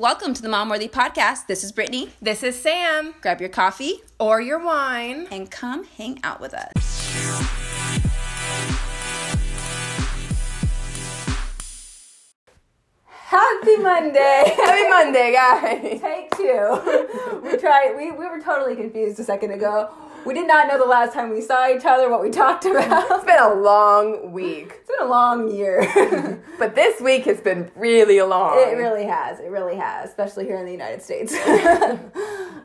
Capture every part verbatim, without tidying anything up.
Welcome to the Mom Worthy Podcast. This is Brittany. This is Sam. Grab your coffee or your wine and come hang out with us. Happy Monday. Happy Monday, guys. Take two. We tried we, we were totally confused a second ago. We did not know the last time we saw each other what we talked about. It's been a long week. It's been a long year. But this week has been really long. It really has. It really has, especially here in the United States.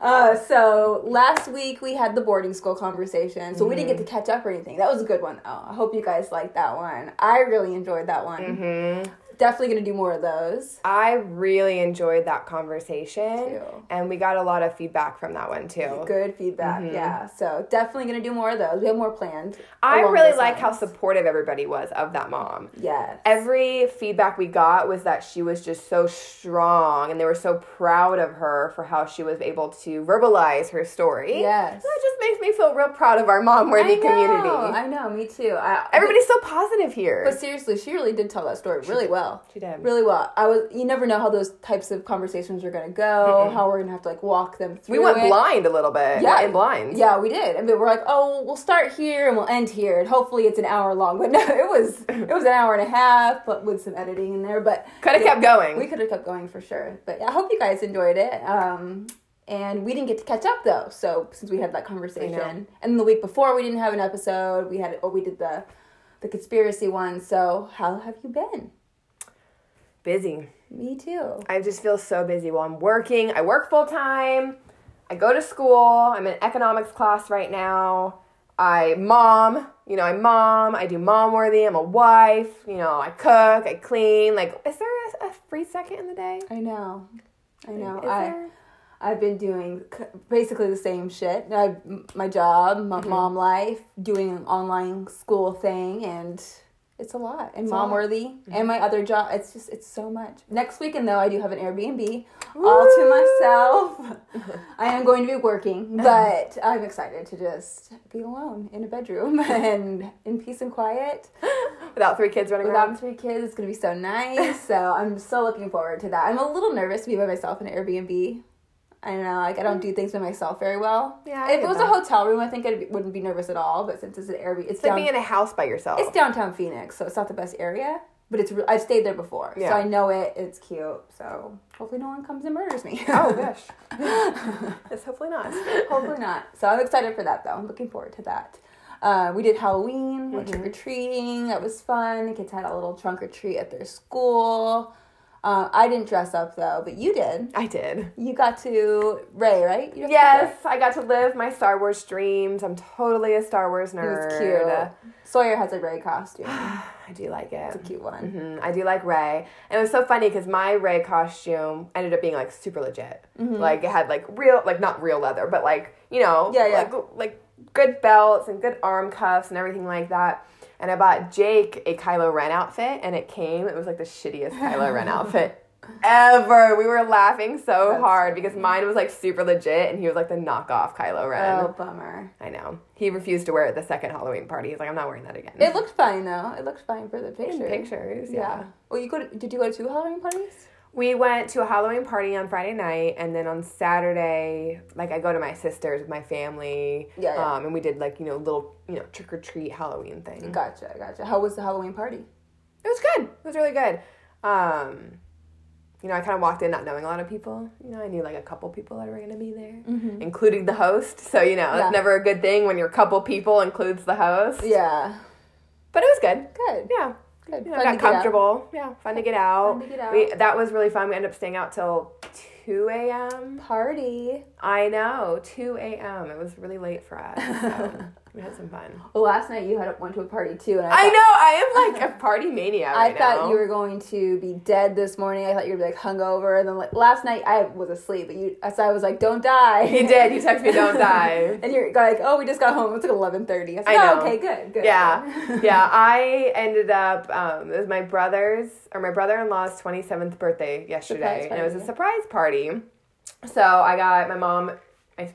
uh, so last week we had the boarding school conversation, so mm-hmm. we didn't get to catch up or anything. That was a good one, though. I hope you guys liked that one. I really enjoyed that one. Mm-hmm. Definitely going to do more of those. I really enjoyed that conversation. Too. And we got a lot of feedback from that one, too. Good feedback, mm-hmm. yeah. So definitely going to do more of those. We have more planned. I really like how supportive everybody was of that mom. Yes. Every feedback we got was that she was just so strong, and they were so proud of her for how she was able to verbalize her story. Yes. So it just makes me feel real proud of our mom-worthy community. I know, me too. I, Everybody's but, so positive here. But seriously, she really did tell that story really well. She did. Really well. I was. You never know how those types of conversations are going to go, mm-mm. how we're going to have to, like, walk them through. We went it. blind a little bit. Yeah. And blind. Yeah, we did. And we were like, oh, we'll start here and we'll end here. And hopefully it's an hour long. But no, it was it was an hour and a half, but with some editing in there. But could have kept going. We could have kept going for sure. But I hope you guys enjoyed it. Um, and we didn't get to catch up, though. So since we had that conversation. And the week before, we didn't have an episode. We had, oh, we did the the conspiracy one. So how have you been? Busy. Me too. I just feel so busy. Well, I'm working. I work full time. I go to school. I'm in economics class right now. I mom. You know, I mom. I do mom worthy. I'm a wife. You know, I cook. I clean. Like, is there a, a free second in the day? I know. I know. Is I there? I've been doing basically the same shit. I, my job, my mm-hmm. mom life, doing an online school thing, and. It's a lot. And Mom Worthy mm-hmm. and my other job. It's just, it's so much. Next weekend, though, I do have an Airbnb Woo! all to myself. I am going to be working, but I'm excited to just be alone in a bedroom and in peace and quiet. Without three kids running Without around. Without three kids. It's going to be so nice. So I'm so looking forward to that. I'm a little nervous to be by myself in an Airbnb. I don't know, like, I don't do things by myself very well. Yeah, I If it was that. a hotel room, I think I wouldn't be nervous at all, but since it's an Airbnb, it's, it's down, like being in a house by yourself. It's downtown Phoenix, so it's not the best area, but it's I've stayed there before, yeah. so I know it, it's cute, so hopefully no one comes and murders me. Oh, gosh. It's hopefully not. Hopefully not. So I'm excited for that, though. I'm looking forward to that. Uh, we did Halloween, mm-hmm. went trick-or-treating, that was fun. The kids had a little trunk-or-treat at their school. Um, I didn't dress up, though, but you did. I did. You got to Rey, right? You yes, I got to live my Star Wars dreams. I'm totally a Star Wars nerd. It's cute. Uh, Sawyer has a Rey costume. I do like it. It's a cute one. Mm-hmm. I do like Rey. And it was so funny because my Rey costume ended up being, like, super legit. Mm-hmm. Like, it had, like, real, like, not real leather, but, like, you know, yeah, yeah. like like good belts and good arm cuffs and everything like that. And I bought Jake a Kylo Ren outfit, and it came. It was, like, the shittiest Kylo Ren outfit ever. We were laughing so That's hard funny. because mine was, like, super legit, and he was, like, the knockoff Kylo Ren. Oh, bummer. I know. He refused to wear it the second Halloween party. He's like, I'm not wearing that again. It looked fine, though. It looked fine for the pictures. In pictures, yeah. yeah. Well, you go to, did you go to two Halloween parties? We went to a Halloween party on Friday night, and then on Saturday, like, I go to my sister's with my family, yeah, yeah. Um, and we did, like, you know, little, you know, trick-or-treat Halloween thing. Gotcha, gotcha. How was the Halloween party? It was good. It was really good. Um, you know, I kind of walked in not knowing a lot of people. You know, I knew, like, a couple people that were going to be there, mm-hmm. including the host. So, you know, yeah. it's never a good thing when your couple people includes the host. Yeah. But it was good. Good. Yeah. Good. You know, got comfortable. Yeah, fun to get out. Fun to get out. We, that was really fun. We ended up staying out till two a.m. Party. I know, two a.m. It was really late for us, so we had some fun. Well, last night you had went to a party, too. And I, I thought, know. I am, like, a party maniac right I thought now. You were going to be dead this morning. I thought you were, like, hungover. And then, like, last night I was asleep, but you, so I was like, don't die. You did. You texted me, don't die. And you're like, oh, we just got home. It's like eleven thirty. I was like, I know. Oh, okay, good, good. Yeah. Yeah, I ended up, um, it was my brother's, or my brother-in-law's twenty-seventh birthday yesterday. And it was a surprise party. So I got my mom, my,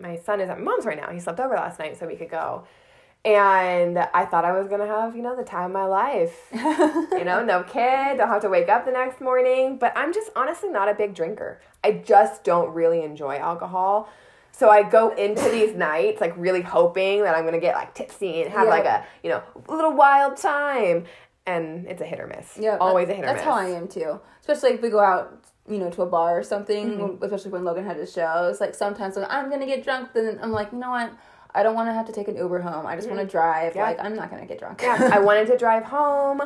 my son is at my mom's right now. He slept over last night so we could go. And I thought I was going to have, you know, the time of my life. You know, no kid, don't have to wake up the next morning. But I'm just honestly not a big drinker. I just don't really enjoy alcohol. So I go into these nights, like, really hoping that I'm going to get, like, tipsy and have, yeah. like, a, you know, little wild time. And it's a hit or miss. Yeah, always a hit or miss. That's how I am, too. Especially if we go out, you know, to a bar or something, mm-hmm. especially when Logan had his show. It's like, sometimes when I'm going to get drunk, then I'm like, you know what? I don't want to have to take an Uber home. I just mm-hmm. want to drive. Yeah. Like, I'm not going to get drunk. Yeah. I wanted to drive home.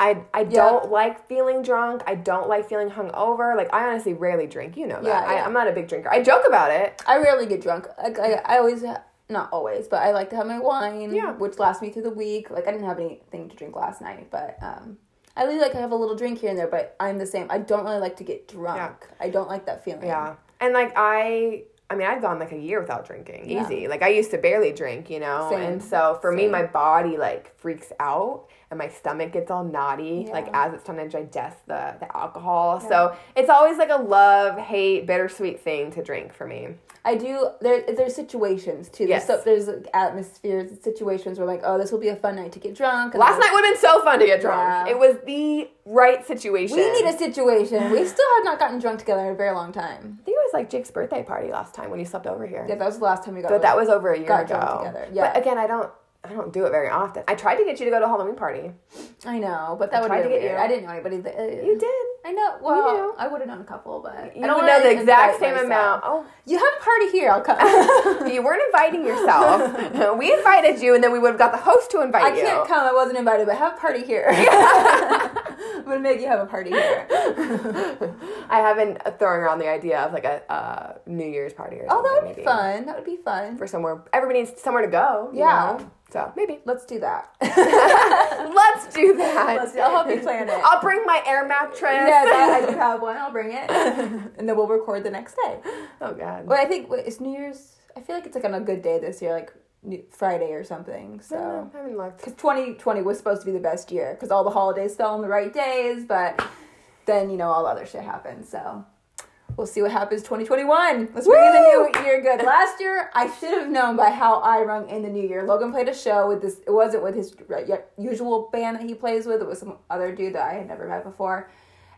I I yep. don't like feeling drunk. I don't like feeling hungover. Like, I honestly rarely drink. You know that. Yeah, yeah. I, I'm not a big drinker. I joke about it. I rarely get drunk. Like, I, I always... Ha- Not always, but I like to have my wine, yeah. which lasts me through the week. Like, I didn't have anything to drink last night, but um, I really like to have a little drink here and there, but I'm the same. I don't really like to get drunk. Yeah. I don't like that feeling. Yeah. And, like, I... I mean, I've gone, like, a year without drinking. Yeah. Easy. Like, I used to barely drink, you know? Same. And so, for Same. me, my body, like, freaks out, and my stomach gets all naughty, yeah. like, as it's time to digest the, the alcohol. Yeah. So, it's always, like, a love, hate, bittersweet thing to drink for me. I do. There, there's situations, too. There's, yes. so, there's like, atmospheres and situations where, like, oh, this will be a fun night to get drunk. And Last night would have been so fun to get drunk. Yeah. It was the right situation. We need a situation. We still have not gotten drunk together in a very long time. I think it was, like, Jake's birthday party last time. When you slept over here. Yeah, that was the last time we got. But that was over a year ago. Yeah. But again, I don't, I don't do it very often. I tried to get you to go to a Halloween party. I know, but that would have been weird. I didn't know anybody. That, uh, you did. I know. Well, you know. I would have known a couple, but you I don't know the exact same myself. amount. Oh, you have a party here. I'll come. You weren't inviting yourself. We invited you, and then we would have got the host to invite I you. I can't come. I wasn't invited, but have a party here. I'm gonna make you have a party here. I haven't thrown around the idea of like a uh, New Year's party or something. Oh, that would maybe. be fun. That would be fun for somewhere. Everybody needs somewhere to go. You yeah. know? So, maybe. Let's do that. Let's do that. Let's do, I'll help you plan it. I'll bring my air mattress. Yeah, that, I do have one. I'll bring it. And then we'll record the next day. Oh, God. Well, I think, wait, it's New Year's. I feel like it's like on a good day this year, like New, Friday or something. So no, I haven't looked. Because twenty twenty was supposed to be the best year because all the holidays fell on the right days. But then, you know, all other shit happened. So we'll see what happens twenty twenty-one. Let's bring in the new year good. Last year, I should have known by how I rung in the new year. Logan played a show with this. It wasn't with his usual band that he plays with. It was some other dude that I had never met before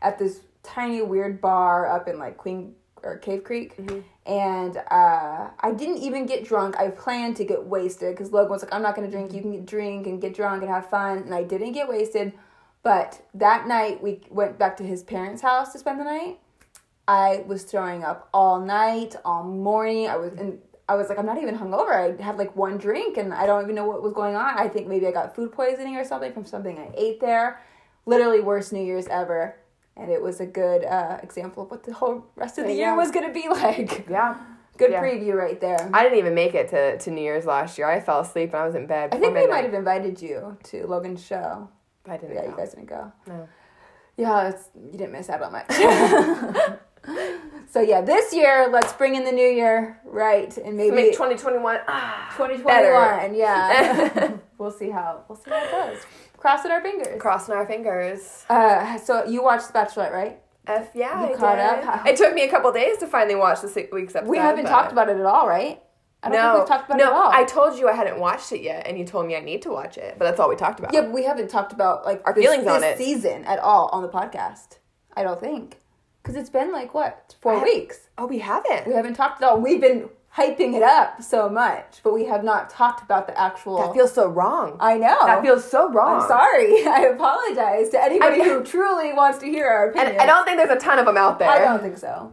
at this tiny weird bar up in like Queen or Cave Creek. Mm-hmm. And uh, I didn't even get drunk. I planned to get wasted because Logan was like, I'm not going to drink. You can drink and get drunk and have fun. And I didn't get wasted. But that night, we went back to his parents' house to spend the night. I was throwing up all night, all morning. I was and I was like, I'm not even hungover. I had like one drink and I don't even know what was going on. I think maybe I got food poisoning or something from something I ate there. Literally worst New Year's ever. And it was a good uh, example of what the whole rest of the yeah. year was going to be like. Yeah. Good yeah. preview right there. I didn't even make it to, to New Year's last year. I fell asleep and I was in bed. I think midnight. They might have invited you to Logan's show. But I didn't Yeah, go. You guys didn't go. No. Yeah, it's, you didn't miss out on much. So, yeah, this year, let's bring in the new year, right? And maybe make twenty twenty-one ah, twenty twenty-one, better. Yeah. we'll see how we'll see how it goes. Crossing our fingers. Crossing our fingers. Uh, so you watched The Bachelorette, right? F yeah, you I caught did. Up. It took me a couple days to finally watch this week's episode. We haven't talked about it at all, right? I don't no, think we've talked about no, it at all. I told you I hadn't watched it yet, and you told me I need to watch it, but that's all we talked about. Yeah, but we haven't talked about like our this, feelings on this it. season at all on the podcast. I don't think. Because it's been, like, what, four weeks? Oh, we haven't. We haven't talked at all. We've been hyping it up so much, but we have not talked about the actual... That feels so wrong. I know. That feels so wrong. I'm sorry. I apologize to anybody I mean, who truly wants to hear our opinion. And I don't think there's a ton of them out there. I don't think so.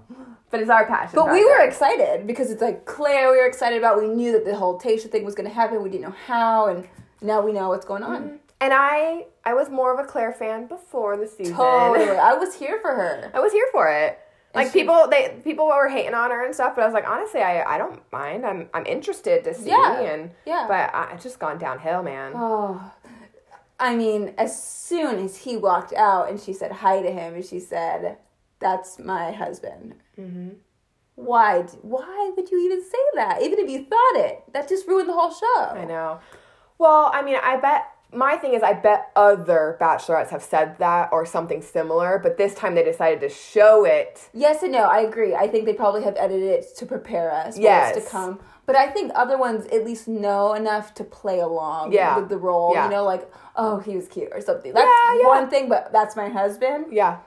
But it's our passion. But we were excited, because it's, like, Claire we were excited about. We knew that the whole Tayshia thing was going to happen. We didn't know how, and now we know what's going on. Mm-hmm. And I... I was more of a Claire fan before the season. Totally. I was here for her. I was here for it. And like, she, people they people were hating on her and stuff, but I was like, honestly, I, I don't mind. I'm I'm interested to see. Yeah, and, yeah. But I, it's just gone downhill, man. Oh. I mean, as soon as he walked out and she said hi to him, and she said, that's my husband. Mm-hmm. Why? Why would you even say that? Even if you thought it. That just ruined the whole show. I know. Well, I mean, I bet... my thing is I bet other bachelorettes have said that or something similar, but this time they decided to show it. Yes and no, I agree. I think they probably have edited it to prepare us for yes. what's to come. But I think other ones at least know enough to play along yeah. with the role. Yeah. You know, like, oh, he was cute or something. That's yeah, yeah. one thing, but that's my husband. Yeah.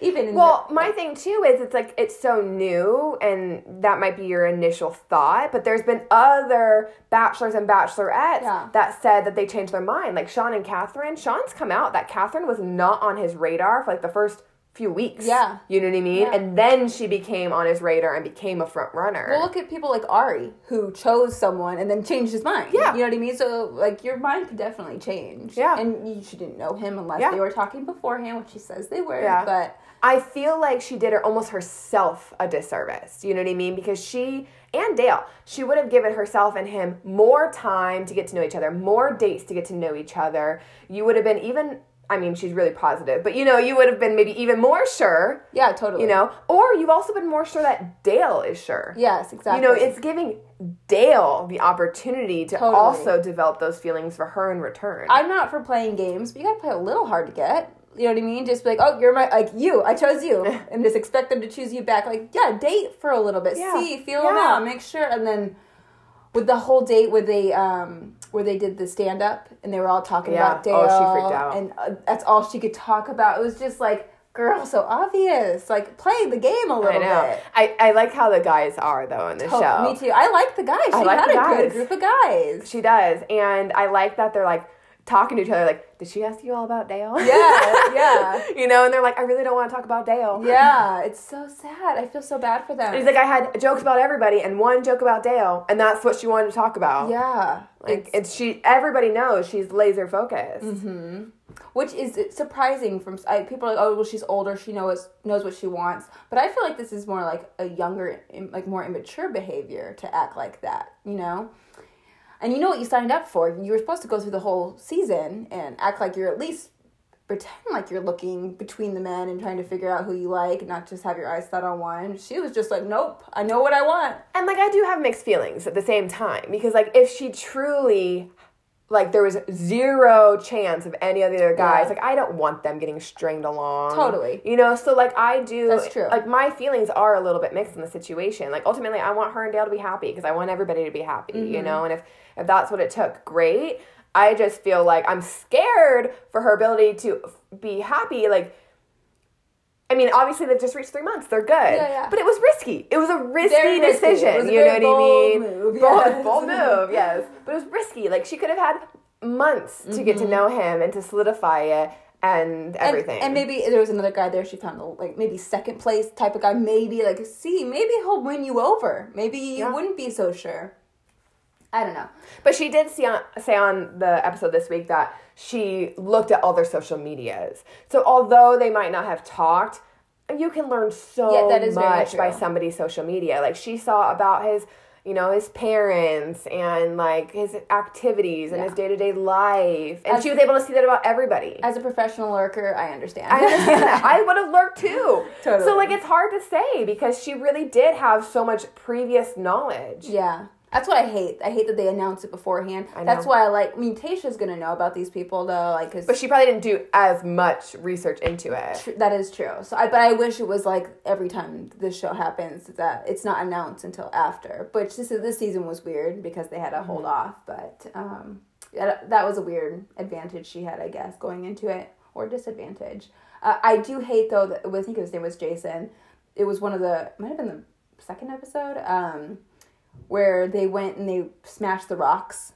Even in well, the, my like, thing, too, is it's, like, it's so new, and that might be your initial thought, but there's been other bachelors and bachelorettes yeah. that said that they changed their mind. Like, Sean and Catherine. Sean's come out that Catherine was not on his radar for, like, the first few weeks. Yeah. You know what I mean? Yeah. And then she became on his radar and became a front runner. Well, look at people like Ari, who chose someone and then changed his mind. Yeah. You know what I mean? So, like, your mind could definitely change. Yeah. And you, she didn't know him unless yeah. they were talking beforehand, which she says they were. Yeah. But I feel like she did her almost herself a disservice. You know what I mean? Because she and Dale, she would have given herself and him more time to get to know each other, more dates to get to know each other. You would have been even... I mean, she's really positive, but, you know, you would have been maybe even more sure. Yeah, totally. You know, or you've also been more sure that Dale is sure. Yes, exactly. You know, it's giving Dale the opportunity to totally. also develop those feelings for her in return. I'm not for playing games, but you got to play a little hard to get. You know what I mean? Just be like, oh, you're my, like, you, I chose you. And just expect them to choose you back. Like, yeah, date for a little bit. Yeah. See, feel yeah. them out, make sure. And then with the whole date where they, um... where they did the stand-up, and they were all talking yeah. about Dale. Oh, she freaked out. And uh, that's all she could talk about. It was just like, girl, so obvious. Like, play the game a little I know. bit. I, I like how the guys are, though, in the oh, show. Me too. I like the guys. She I like had the guys. a good group of guys. She does. And I like that they're, like, talking to each other, like, did she ask you all about Dale? Yeah, yeah. You know, and they're like, I really don't want to talk about Dale. Yeah, it's so sad. I feel so bad for them. And he's like, I had jokes about everybody and one joke about Dale, and that's what she wanted to talk about. Yeah. Like, it's, it's she, everybody knows she's laser focused. Mm-hmm. Which is surprising from, I, people are like, oh, well, she's older, she knows knows what she wants. But I feel like this is more like a younger, like more immature behavior to act like that, you know? And you know what you signed up for. You were supposed to go through the whole season and act like you're at least pretend like you're looking between the men and trying to figure out who you like, not just have your eyes set on one. She was just like, nope, I know what I want. And, like, I do have mixed feelings at the same time because, like, if she truly... Like, there was zero chance of any of the other guys. Yeah. Like, I don't want them getting stringed along. Totally. You know, so, like, I do... That's true. Like, my feelings are a little bit mixed in the situation. Like, ultimately, I want her and Dale to be happy because I want everybody to be happy, mm-hmm. you know? And if, if that's what it took, great. I just feel like I'm scared for her ability to be happy, like... I mean, obviously, they've just reached three months. They're good. Yeah, yeah. But it was risky. It was a risky very decision. Risky. It was you a very know what bold I mean? Move, yes. Bold, bold move, yes. But it was risky. Like, she could have had months mm-hmm. to get to know him and to solidify it and everything. And, and maybe there was another guy there she found, like, maybe second place type of guy. Maybe, like, see, maybe he'll win you over. Maybe you yeah. wouldn't be so sure. I don't know. But she did see on, say on the episode this week that she looked at all their social medias. So although they might not have talked, you can learn so yeah, that is much by somebody's social media. Like, she saw about his, you know, his parents and, like, his activities and yeah. his day-to-day life. And as she was able to see that about everybody. As a professional lurker, I understand. I understand that. I would have lurked, too. Totally. So, like, it's hard to say because she really did have so much previous knowledge. Yeah. That's what I hate. I hate that they announce it beforehand. I know. That's why I like... I mean, Tayshia's going to know about these people, though. Like, cause but she probably didn't do as much research into it. Tr- that is true. So, I, But I wish it was, like, every time this show happens that it's not announced until after. But this, this season was weird because they had to hold mm-hmm. off. But um, that, that was a weird advantage she had, I guess, going into it. Or disadvantage. Uh, I do hate, though... That, I think his name was Jason. It was one of the... might have been the second episode. Um... Where they went and they smashed the rocks.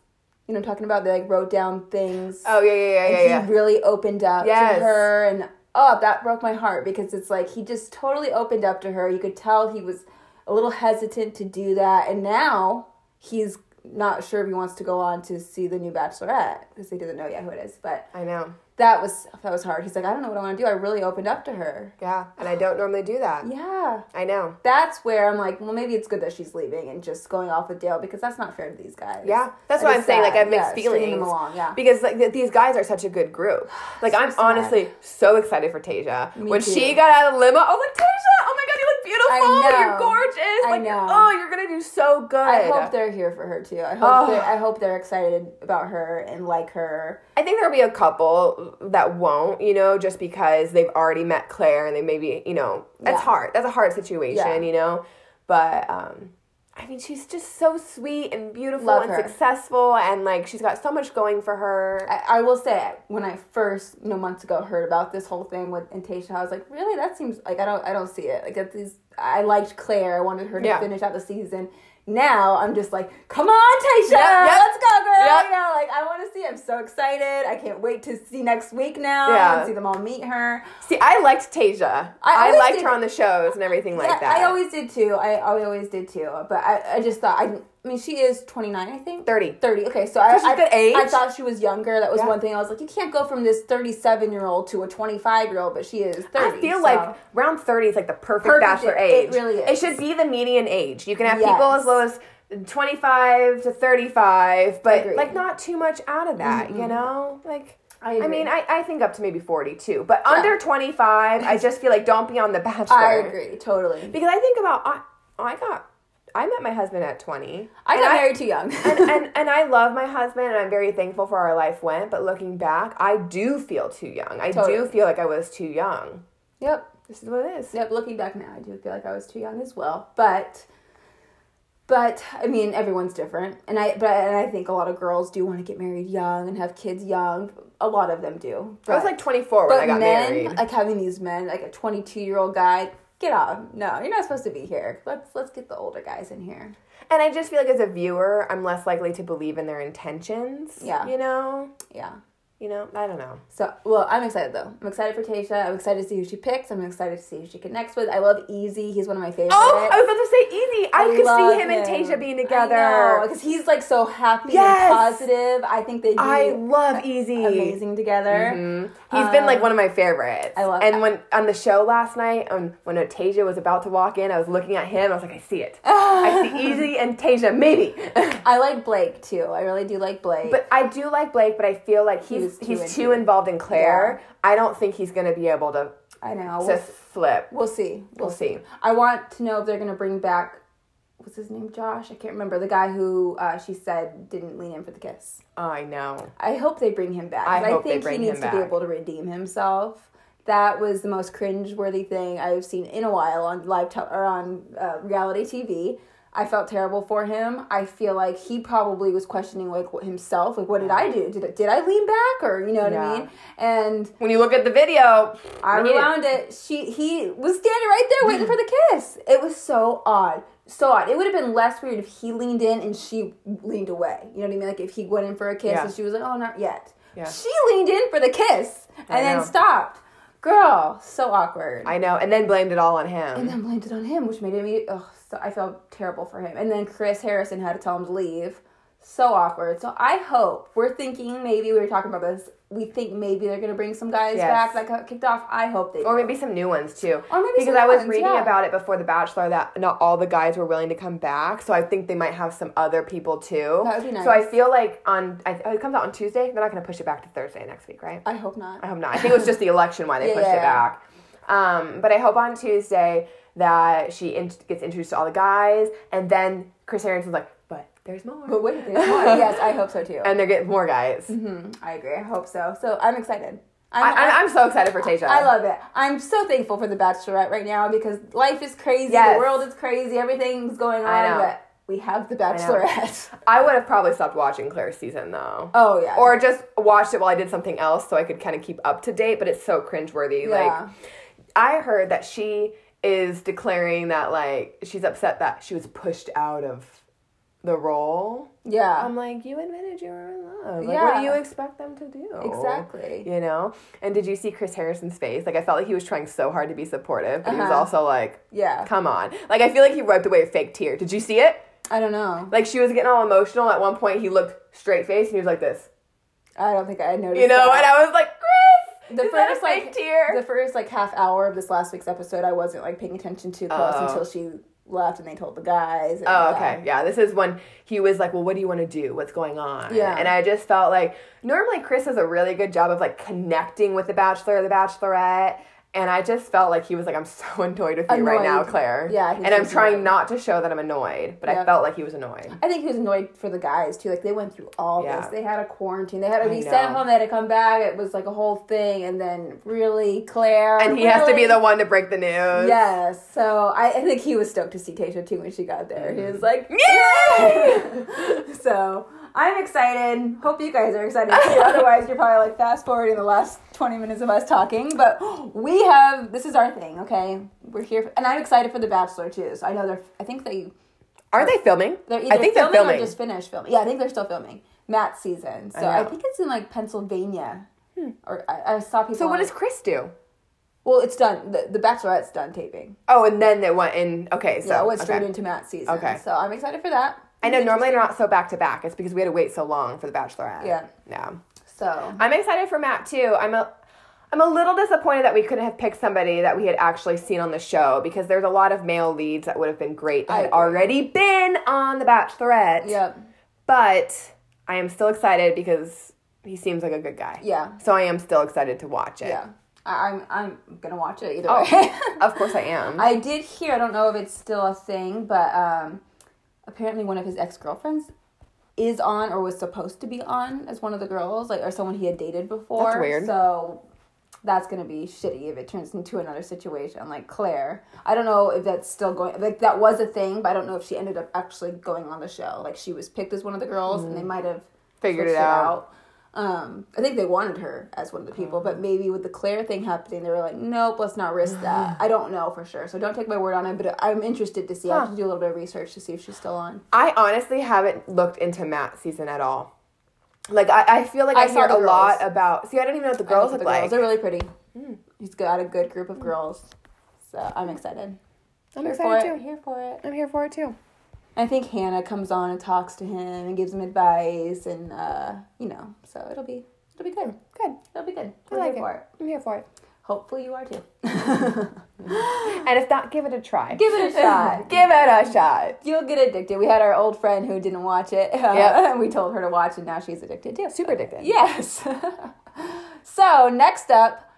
You know what I'm talking about? They, like, wrote down things. Oh, yeah, yeah, yeah, and yeah, yeah. He really opened up yes. to her. And, oh, that broke my heart because it's like he just totally opened up to her. You could tell he was a little hesitant to do that. And now he's not sure if he wants to go on to see the new Bachelorette because he doesn't know yet who it is. But I know. That was that was hard. He's like, I don't know what I want to do. I really opened up to her. Yeah, and I don't normally do that. Yeah. I know. That's where I'm like, well, maybe it's good that she's leaving and just going off with Dale because that's not fair to these guys. Yeah, that's that what I'm sad. saying. Like, I have mixed yeah, feelings. Stringing them along, yeah. Because, like, th- these guys are such a good group. Like, so I'm sad. honestly so excited for Tayshia. Me when too. She got out of the limo, I was like, Tayshia, oh my God, you look beautiful. I know. You're gorgeous. I like, know. Oh, you're gonna do so good. I hope they're here for her too. I hope oh. they're, I hope they're excited about her and like her. I think there'll be a couple that won't, you know, just because they've already met Claire and they maybe, you know, that's yeah. hard. That's a hard situation, yeah. you know. But um, I mean, she's just so sweet and beautiful Love and her. successful, and like she's got so much going for her. I, I will say, when I first, you know, months ago heard about this whole thing with Tayshia, I was like, really? That seems like I don't, I don't see it. Like that these. I liked Claire. I wanted her to yeah. finish out the season. Now I'm just like, come on, Tayshia, yep, yep. let's go, girl. Yep. You know, like I want to see. I'm so excited. I can't wait to see next week. Now yeah. I want to see them all meet her. See, I liked Tayshia. I, I liked did. her on the shows and everything yeah, like that. I always did too. I, I always did too. But I, I just thought I. I mean, she is twenty-nine, I think. thirty. thirty. Okay, so I, she's I, good age. I thought she was younger. That was yeah. one thing. I was like, you can't go from this thirty-seven-year-old to a twenty-five-year-old, but she is thirty. I feel so. like around thirty is like the perfect, perfect bachelor it, age. It really is. It should be the median age. You can have yes. people as low as twenty-five to thirty-five, but Agreed. like not too much out of that, mm-hmm. you know? Like... I, I mean, I, I think up to maybe forty-two. But yeah. under twenty-five, I just feel like don't be on The Bachelor. I agree, totally. Because I think about... I, I got... I met my husband at twenty. I got I, married too young. and, and and I love my husband, and I'm very thankful for our life went. But looking back, I do feel too young. I totally. do feel like I was too young. Yep. This is what it is. Yep. Looking back now, I do feel like I was too young as well. But, but I mean, everyone's different. And I but and I think a lot of girls do want to get married young and have kids young. A lot of them do. But, I was like twenty-four when I got men, married. But men, like having these men, like a twenty-two-year-old guy... Get off. No, you're not supposed to be here. Let's let's get the older guys in here. And I just feel like as a viewer, I'm less likely to believe in their intentions. Yeah. You know? Yeah. You know? I don't know. So, well, I'm excited, though. I'm excited for Tayshia. I'm excited to see who she picks. I'm excited to see who she connects with. I love Easy. He's one of my favorites. Oh, I was about to say Easy. I, I could see him, him and Tayshia being together. Because he's, like, so happy yes. and positive. I think they do. I love Easy. Amazing together. Mm-hmm. He's been, like, one of my favorites. I love him. And when on the show last night, um, when Tayshia was about to walk in, I was looking at him. I was like, I see it. I see Easy and Tayshia, maybe. I like Blake, too. I really do like Blake. But I do like Blake, but I feel like he's he too he's too involved in Claire. Yeah. I don't think he's going to be able to I know. to we'll flip. We'll see. We'll, we'll see. see. I want to know if they're going to bring back... What's his name? Josh? I can't remember. The guy who uh, she said didn't lean in for the kiss. Oh, I know. I hope they bring him back. I, I hope think they bring he needs him to back. be able to redeem himself. That was the most cringeworthy thing I've seen in a while on live te- or on uh, reality T V. I felt terrible for him. I feel like he probably was questioning like himself, like what did I do? Did did I lean back or you know what yeah. I mean? And when you look at the video, I rewound it. it. She he was standing right there waiting for the kiss. It was so odd. So odd. It would have been less weird if he leaned in and she leaned away. You know what I mean? Like if he went in for a kiss yeah. and she was like, "Oh, not yet." Yeah. She leaned in for the kiss and I then know. stopped. Girl, so awkward. I know. And then blamed it all on him. And then blamed it on him, which made me oh, so I felt terrible for him. And then Chris Harrison had to tell him to leave. So awkward. So I hope we're thinking maybe we were talking about this. We think maybe they're going to bring some guys yes. back that got kicked off. I hope they do. Or maybe some new ones, too. Or maybe Because some I was ones, reading yeah. about it before The Bachelor that not all the guys were willing to come back. So I think they might have some other people, too. That would be nice. So I feel like on... I, oh, it comes out on Tuesday. They're not going to push it back to Thursday next week, right? I hope not. I hope not. I think it was just the election why they yeah, pushed yeah, it back. Yeah. Um, but I hope on Tuesday that she in- gets introduced to all the guys. And then Chris Harrison's like, There's more. But wait, there's more. Yes, I hope so too. And they're getting more guys. Mm-hmm. I agree. I hope so. So I'm excited. I'm, I, I'm, I'm so excited for Tayshia. I love it. I'm so thankful for The Bachelorette right now because life is crazy. Yes. The world is crazy. Everything's going on. I know. But we have The Bachelorette. I, I would have probably stopped watching Claire's season though. Oh, yeah. Or just watched it while I did something else so I could kind of keep up to date. But it's so cringeworthy. Yeah. Like, I heard that she is declaring that, like, she's upset that she was pushed out of the role. Yeah. I'm like, you admitted you were in love. Like, yeah. What do you expect them to do? Exactly. You know? And did you see Chris Harrison's face? Like, I felt like he was trying so hard to be supportive, but uh-huh. he was also like, yeah. come on. Like, I feel like he wiped away a fake tear. Did you see it? I don't know. Like, she was getting all emotional. At one point, he looked straight-faced, and he was like this. I don't think I had noticed You know? That. And I was like, Chris! The is first, that a fake like, tear? The first, like, half hour of this last week's episode, I wasn't, like, paying attention to close uh, until she... left and they told the guys. And oh, okay. That. Yeah, this is when he was like, well, what do you want to do? What's going on? Yeah. And I just felt like normally Chris does a really good job of like connecting with The Bachelor or The Bachelorette And I just felt like he was like, I'm so annoyed with you annoyed. right now, Claire. Yeah. And I'm trying annoyed. not to show that I'm annoyed, but yeah. I felt like he was annoyed. I think he was annoyed for the guys, too. Like, they went through all yeah. this. They had a quarantine. They had to be sent home. They had to come back. It was like a whole thing. And then, really, Claire. And he really? has to be the one to break the news. Yes. So, I, I think he was stoked to see Tayshia, too, when she got there. He was like, yay! So... I'm excited. Hope you guys are excited too. Otherwise, you're probably like fast forwarding the last twenty minutes of us talking. But we have, this is our thing, okay? We're here. For, and I'm excited for The Bachelor too. So I know they're, I think they. Are they filming? They're either I think filming they're filming. Or just finished filming. Yeah, I think they're still filming. Matt's season. So I, I think it's in like Pennsylvania. Hmm. Or I, I saw people. So what does Chris do? Well, it's done. The, the Bachelorette's done taping. Oh, and then they went in. Okay, so. Yeah, it went straight okay. into Matt's season. Okay. So I'm excited for that. I know, normally they're not so back-to-back. It's because we had to wait so long for The Bachelorette. Yeah. Yeah. So. I'm excited for Matt, too. I'm a, I'm a little disappointed that we couldn't have picked somebody that we had actually seen on the show, because there's a lot of male leads that would have been great that I had agree. already been on The Bachelorette. Yep. But I am still excited because he seems like a good guy. Yeah. So I am still excited to watch it. Yeah. I, I'm I'm going to watch it either oh, way. Of course I am. I did hear, I don't know if it's still a thing, but... um. Apparently one of his ex-girlfriends is on or was supposed to be on as one of the girls, like, or someone he had dated before. That's weird. So that's going to be shitty if it turns into another situation like Claire. I don't know if that's still going. Like, that was a thing, but I don't know if she ended up actually going on the show. Like, she was picked as one of the girls, mm. and they might have figured it out. out. Um, I think they wanted her as one of the people, but maybe with the Claire thing happening, they were like, nope, let's not risk that. I don't know for sure, so don't take my word on it, but I'm interested to see. Huh. I have to do a little bit of research to see if she's still on. I honestly haven't looked into Matt's season at all. Like, I, I feel like I, I hear a girls. lot about... See, I don't even know what the girls look the like. Girls. They're really pretty. Mm. He's got a good group of girls, so I'm excited. I'm here excited, too. I'm here for it. I'm here for it, too. I think Hannah comes on and talks to him and gives him advice, and uh, you know, so it'll be it'll be good. Good. It'll be good. I like it. For it. I'm here for it. Hopefully you are too. And if not, give it a try. Give it a shot. Give it a shot. You'll get addicted. We had our old friend who didn't watch it, uh, yep. and we told her to watch, and now she's addicted too. Super addicted. Yes. So next up,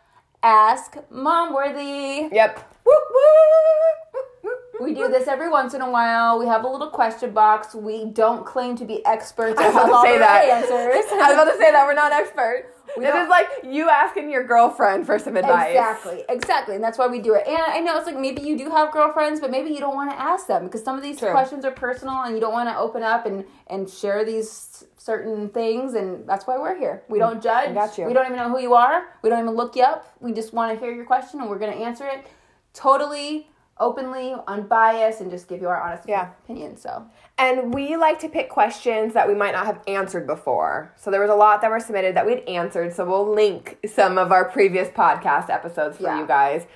ask Mom Worthy. Yep. Woo woo. We do this every once in a while. We have a little question box. We don't claim to be experts. I was about to say that. Answers. I was about to say that. We're not experts. We this don't. is like you asking your girlfriend for some advice. Exactly. Exactly. And that's why we do it. And I know it's like maybe you do have girlfriends, but maybe you don't want to ask them because some of these True. questions are personal and you don't want to open up and, and share these certain things. And that's why we're here. We don't judge. I got you. We don't even know who you are. We don't even look you up. We just want to hear your question and we're going to answer it totally openly, unbiased, and just give you our honest yeah. opinion. So, and we like to pick questions that we might not have answered before. So there was a lot that were submitted that we'd answered. So we'll link some of our previous podcast episodes for yeah. you guys.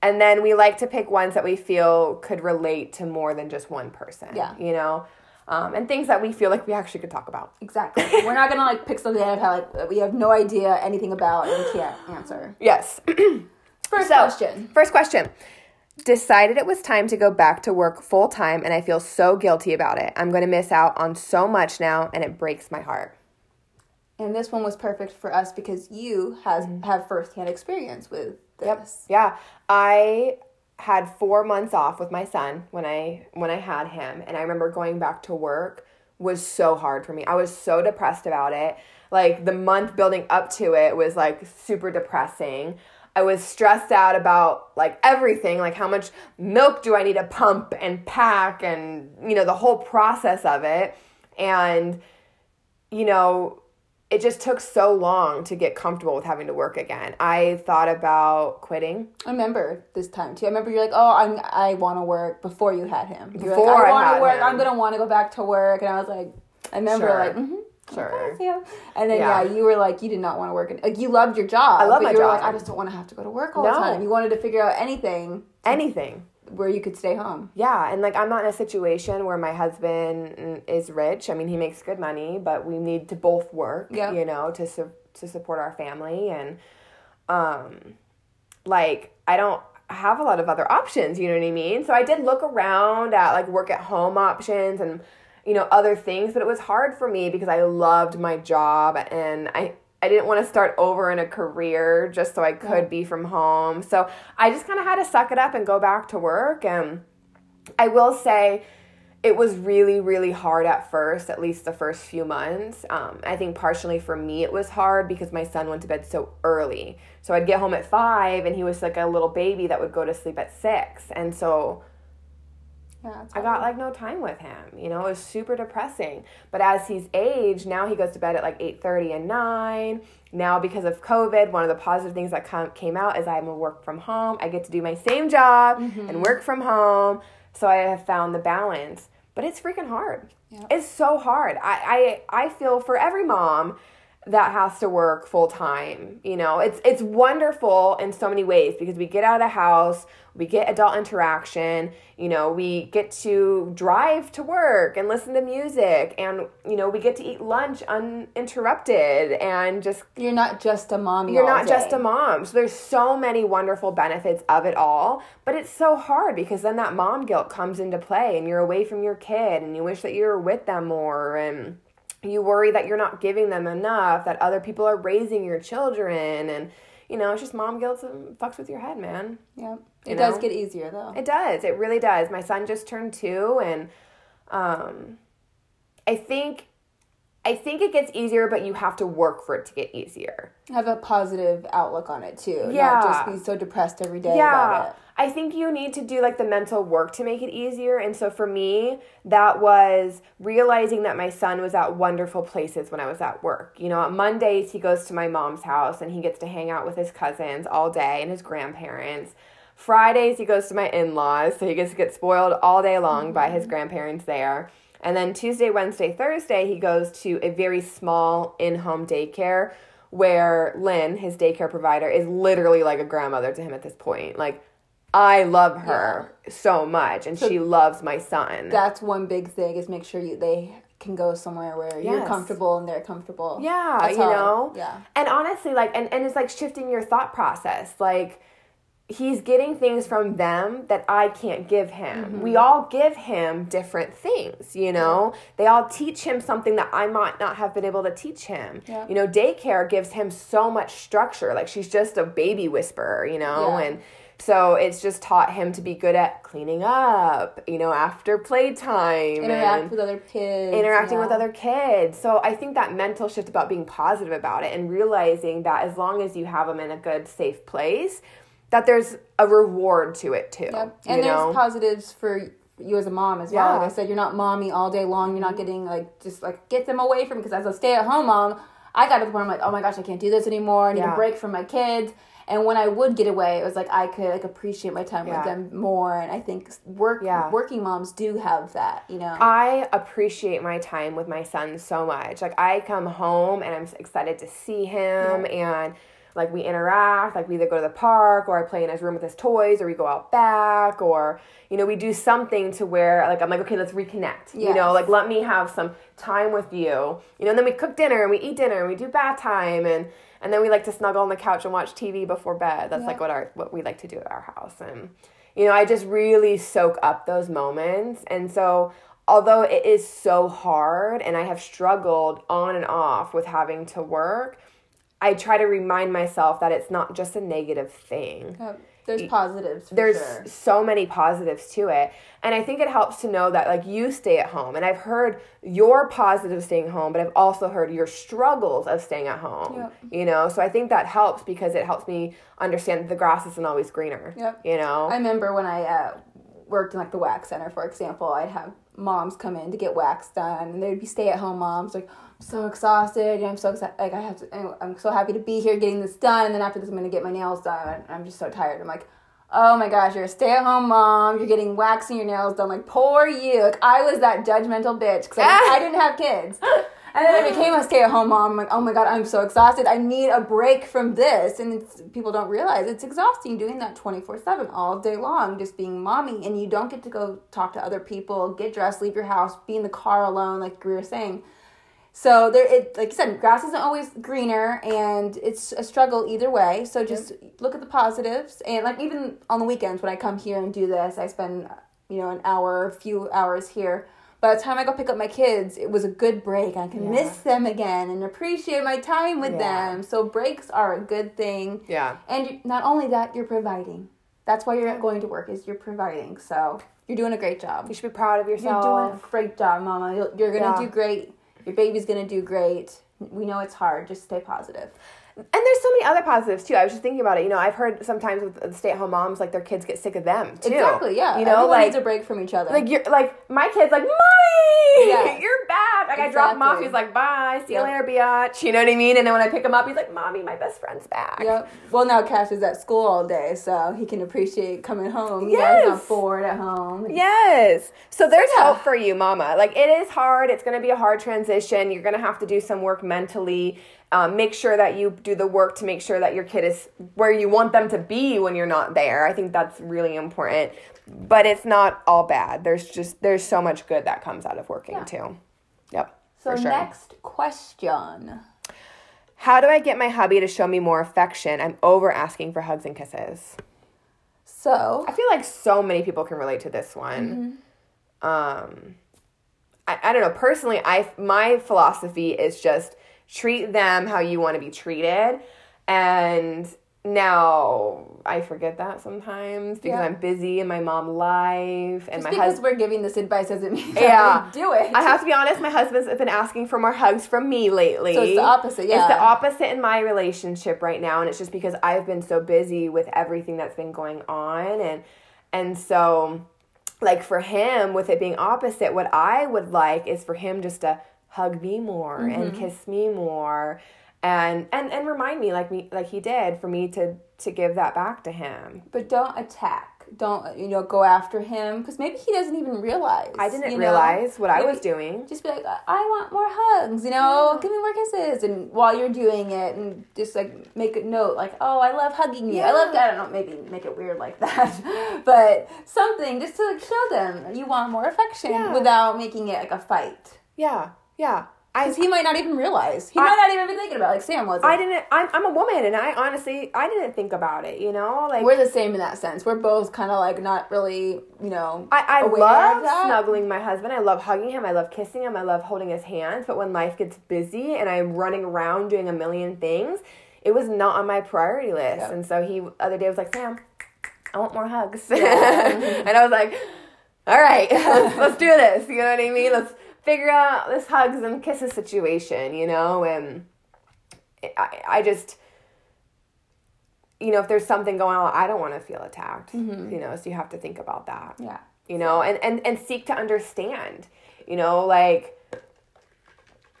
And then we like to pick ones that we feel could relate to more than just one person. Yeah. You know? Um, and things that we feel like we actually could talk about. Exactly. We're not going to like pick something out of how like, we have no idea anything about and we can't answer. Yes. First so, question. First question. Decided it was time to go back to work full-time, and I feel so guilty about it. I'm going to miss out on so much now, and it breaks my heart. And this one was perfect for us because you has mm-hmm. have firsthand experience with this. Yep. Yeah. I had four months off with my son when I when I had him, and I remember going back to work was so hard for me. I was so depressed about it. Like, the month building up to it was, like, super depressing. I was stressed out about, like, everything, like, how much milk do I need to pump and pack and, you know, the whole process of it. And, you know, it just took so long to get comfortable with having to work again. I thought about quitting. I remember this time, too. I remember you're like, oh, I'm, I want to work before you had him. You're before like, I, I want to work. Him. I'm going to want to go back to work. And I was like, I remember, sure. like, mm-hmm. Sure. Yeah. And then, yeah. yeah, you were like, you did not want to work. In, like, you loved your job. I love my job. But you were like, I just don't want to have to go to work all no. the time. You wanted to figure out anything. Anything. Where you could stay home. Yeah. And, like, I'm not in a situation where my husband is rich. I mean, he makes good money, but we need to both work, yep. you know, to su- to support our family. And, um, like, I don't have a lot of other options, you know what I mean? So I did look around at, like, work-at-home options and you know, other things, but it was hard for me because I loved my job and I I didn't want to start over in a career just so I could yeah. be from home. So I just kind of had to suck it up and go back to work. And I will say it was really, really hard at first, at least the first few months. Um, I think partially for me it was hard because my son went to bed so early. So I'd get home at five and he was like a little baby that would go to sleep at six. And so yeah, I got like no time with him, you know, it was super depressing. But as he's aged, now he goes to bed at like eight thirty and nine. Now because of COVID, one of the positive things that com- came out is I'm a work from home. I get to do my same job mm-hmm. and work from home. So I have found the balance, but it's freaking hard. Yep. It's so hard. I, I, I feel for every mom that has to work full time. You know, it's, it's wonderful in so many ways because we get out of the house, we get adult interaction, you know, we get to drive to work and listen to music and, you know, we get to eat lunch uninterrupted and just. You're not just a mommy. You're not just a mom. So there's so many wonderful benefits of it all, but it's so hard because then that mom guilt comes into play and you're away from your kid and you wish that you were with them more and. You worry that you're not giving them enough, that other people are raising your children. And, you know, it's just mom guilt fucks with your head, man. Yeah. It you does know? Get easier, though. It does. It really does. My son just turned two, and um, I think I think it gets easier, but you have to work for it to get easier. Have a positive outlook on it, too. Yeah. Not just be so depressed every day yeah. about it. I think you need to do, like, the mental work to make it easier. And so for me, that was realizing that my son was at wonderful places when I was at work. You know, on Mondays, he goes to my mom's house, and he gets to hang out with his cousins all day and his grandparents. Fridays, he goes to my in-laws, so he gets to get spoiled all day long mm-hmm. by his grandparents there. And then Tuesday, Wednesday, Thursday, he goes to a very small in-home daycare where Lynn, his daycare provider, is literally like a grandmother to him at this point. Like, I love her yeah. so much, and so she loves my son. That's one big thing is make sure you they can go somewhere where yes. you're comfortable and they're comfortable. Yeah, that's you how, know? Yeah. And honestly, like, and, and it's like shifting your thought process. Like, he's getting things from them that I can't give him. Mm-hmm. We all give him different things, you know? Yeah. They all teach him something that I might not have been able to teach him. Yeah. You know, daycare gives him so much structure. Like, she's just a baby whisperer, you know? Yeah. And so it's just taught him to be good at cleaning up, you know, after playtime. Interact with other kids. Interacting yeah. with other kids. So I think that mental shift about being positive about it and realizing that as long as you have them in a good, safe place, that there's a reward to it too. Yep. And there's know? positives for you as a mom as well. Yeah. Like I said, you're not mommy all day long. You're not getting like, just like get them away from, because as a stay-at-home mom, I got to the point I'm like, oh my gosh, I can't do this anymore. I need yeah. a break from my kids. And when I would get away, it was like I could like appreciate my time yeah. with them more. And I think work yeah. working moms do have that, you know. I appreciate my time with my son so much. Like I come home and I'm excited to see him yeah. and like we interact, like we either go to the park or I play in his room with his toys or we go out back or, you know, we do something to where like I'm like, okay, let's reconnect. Yes. You know, like let me have some time with you. You know, and then we cook dinner and we eat dinner and we do bath time and And then we like to snuggle on the couch and watch T V before bed. That's yeah. like what our what we like to do at our house. And, you know, I just really soak up those moments. And so although it is so hard and I have struggled on and off with having to work, I try to remind myself that it's not just a negative thing. Oh, there's positives. For There's sure. so many positives to it. And I think it helps to know that, like, you stay at home. And I've heard your positive staying home, but I've also heard your struggles of staying at home, yep. you know? So I think that helps because it helps me understand that the grass isn't always greener, yep. you know? I remember when I uh, worked in, like, the wax center, for example, I'd have moms come in to get wax done, and they'd be stay-at-home moms, like, I'm so exhausted, and I'm so excited, like, I have to, I'm so happy to be here getting this done, and then after this, I'm going to get my nails done, I'm just so tired, I'm like, oh my gosh, you're a stay-at-home mom, you're getting wax and your nails done, like, poor you, like, I was that judgmental bitch, because I, I didn't have kids, and then I became a stay-at-home mom, I'm like, oh my god, I'm so exhausted, I need a break from this, and it's, people don't realize it's exhausting doing that twenty-four seven all day long, just being mommy, and you don't get to go talk to other people, get dressed, leave your house, be in the car alone, like we were saying. So, there, it, like you said, grass isn't always greener, and it's a struggle either way. So, just yep. look at the positives. And, like, even on the weekends when I come here and do this, I spend, you know, an hour, a few hours here. by the time I go pick up my kids, it was a good break. I can yeah. miss them again and appreciate my time with yeah. them. So breaks are a good thing. Yeah. And you, not only that, you're providing. That's why you're not going to work, is you're providing. So you're doing a great job. You should be proud of yourself. You're doing a great job, Mama. You're, you're going to yeah. do great. Your baby's going to do great. We know it's hard. Just stay positive. And there's so many other positives, too. I was just thinking about it. You know, I've heard sometimes with stay-at-home moms, like, their kids get sick of them, too. Exactly, yeah. You know, everyone like, needs a break from each other. Like, you're, like my kid's like, Mommy! Yes. You're back! Like, exactly. I drop him off. He's like, bye. See yep. you later, biatch. You know what I mean? And then when I pick him up, he's like, Mommy, my best friend's back. Yep. Well, now Cash is at school all day, so he can appreciate coming home. Yes. Yeah, he's not bored at home. Yes. So there's yeah. hope for you, Mama. Like, it is hard. It's going to be a hard transition. You're going to have to do some work mentally. Um, make sure that you do the work to make sure that your kid is where you want them to be when you're not there. I think that's really important. But it's not all bad. There's just there's so much good that comes out of working, yeah. too. Yep. So for sure. Next question. How do I get my hubby to show me more affection? I'm over asking for hugs and kisses. So. I feel like so many people can relate to this one. Mm-hmm. Um, I, I don't know. Personally, I my philosophy is just treat them how you want to be treated. And now I forget that sometimes because yeah. I'm busy in my mom life. And Just my because hus- we're giving this advice doesn't mean that yeah. we do it. I have to be honest, my husband's been asking for more hugs from me lately. So it's the opposite, yeah. It's the opposite in my relationship right now. And it's just because I've been so busy with everything that's been going on. And, and so, like, for him, with it being opposite, what I would like is for him just to hug me more mm-hmm. and kiss me more and, and, and remind me like me like he did for me to, to give that back to him. But don't attack. Don't, you know, go after him because maybe he doesn't even realize. I didn't realize know? what maybe I was doing. Just be like, I want more hugs, you know, yeah. give me more kisses. And while you're doing it and just like make a note like, oh, I love hugging you. Yeah. I love, I don't know, maybe make it weird like that. But something just to like show them you want more affection yeah. without making it like a fight. Yeah. Yeah. Because he might not even realize. He I, might not even be thinking about it, like Sam wasn't. I didn't, I'm, I'm a woman, and I honestly, I didn't think about it, you know? Like we're the same in that sense. We're both kind of, like, not really, you know, I, I love snuggling my husband. I love hugging him. I love kissing him. I love holding his hands. But when life gets busy and I'm running around doing a million things, it was not on my priority list. Yep. And so he, the other day, was like, Sam, I want more hugs. Yeah. And I was like, all right, let's, let's do this. You know what I mean? Let's figure out this hugs and kisses situation, you know, and I, I just, you know, if there's something going on, I don't want to feel attacked, mm-hmm. you know, so you have to think about that, yeah, you know, and, and, and seek to understand, you know, like,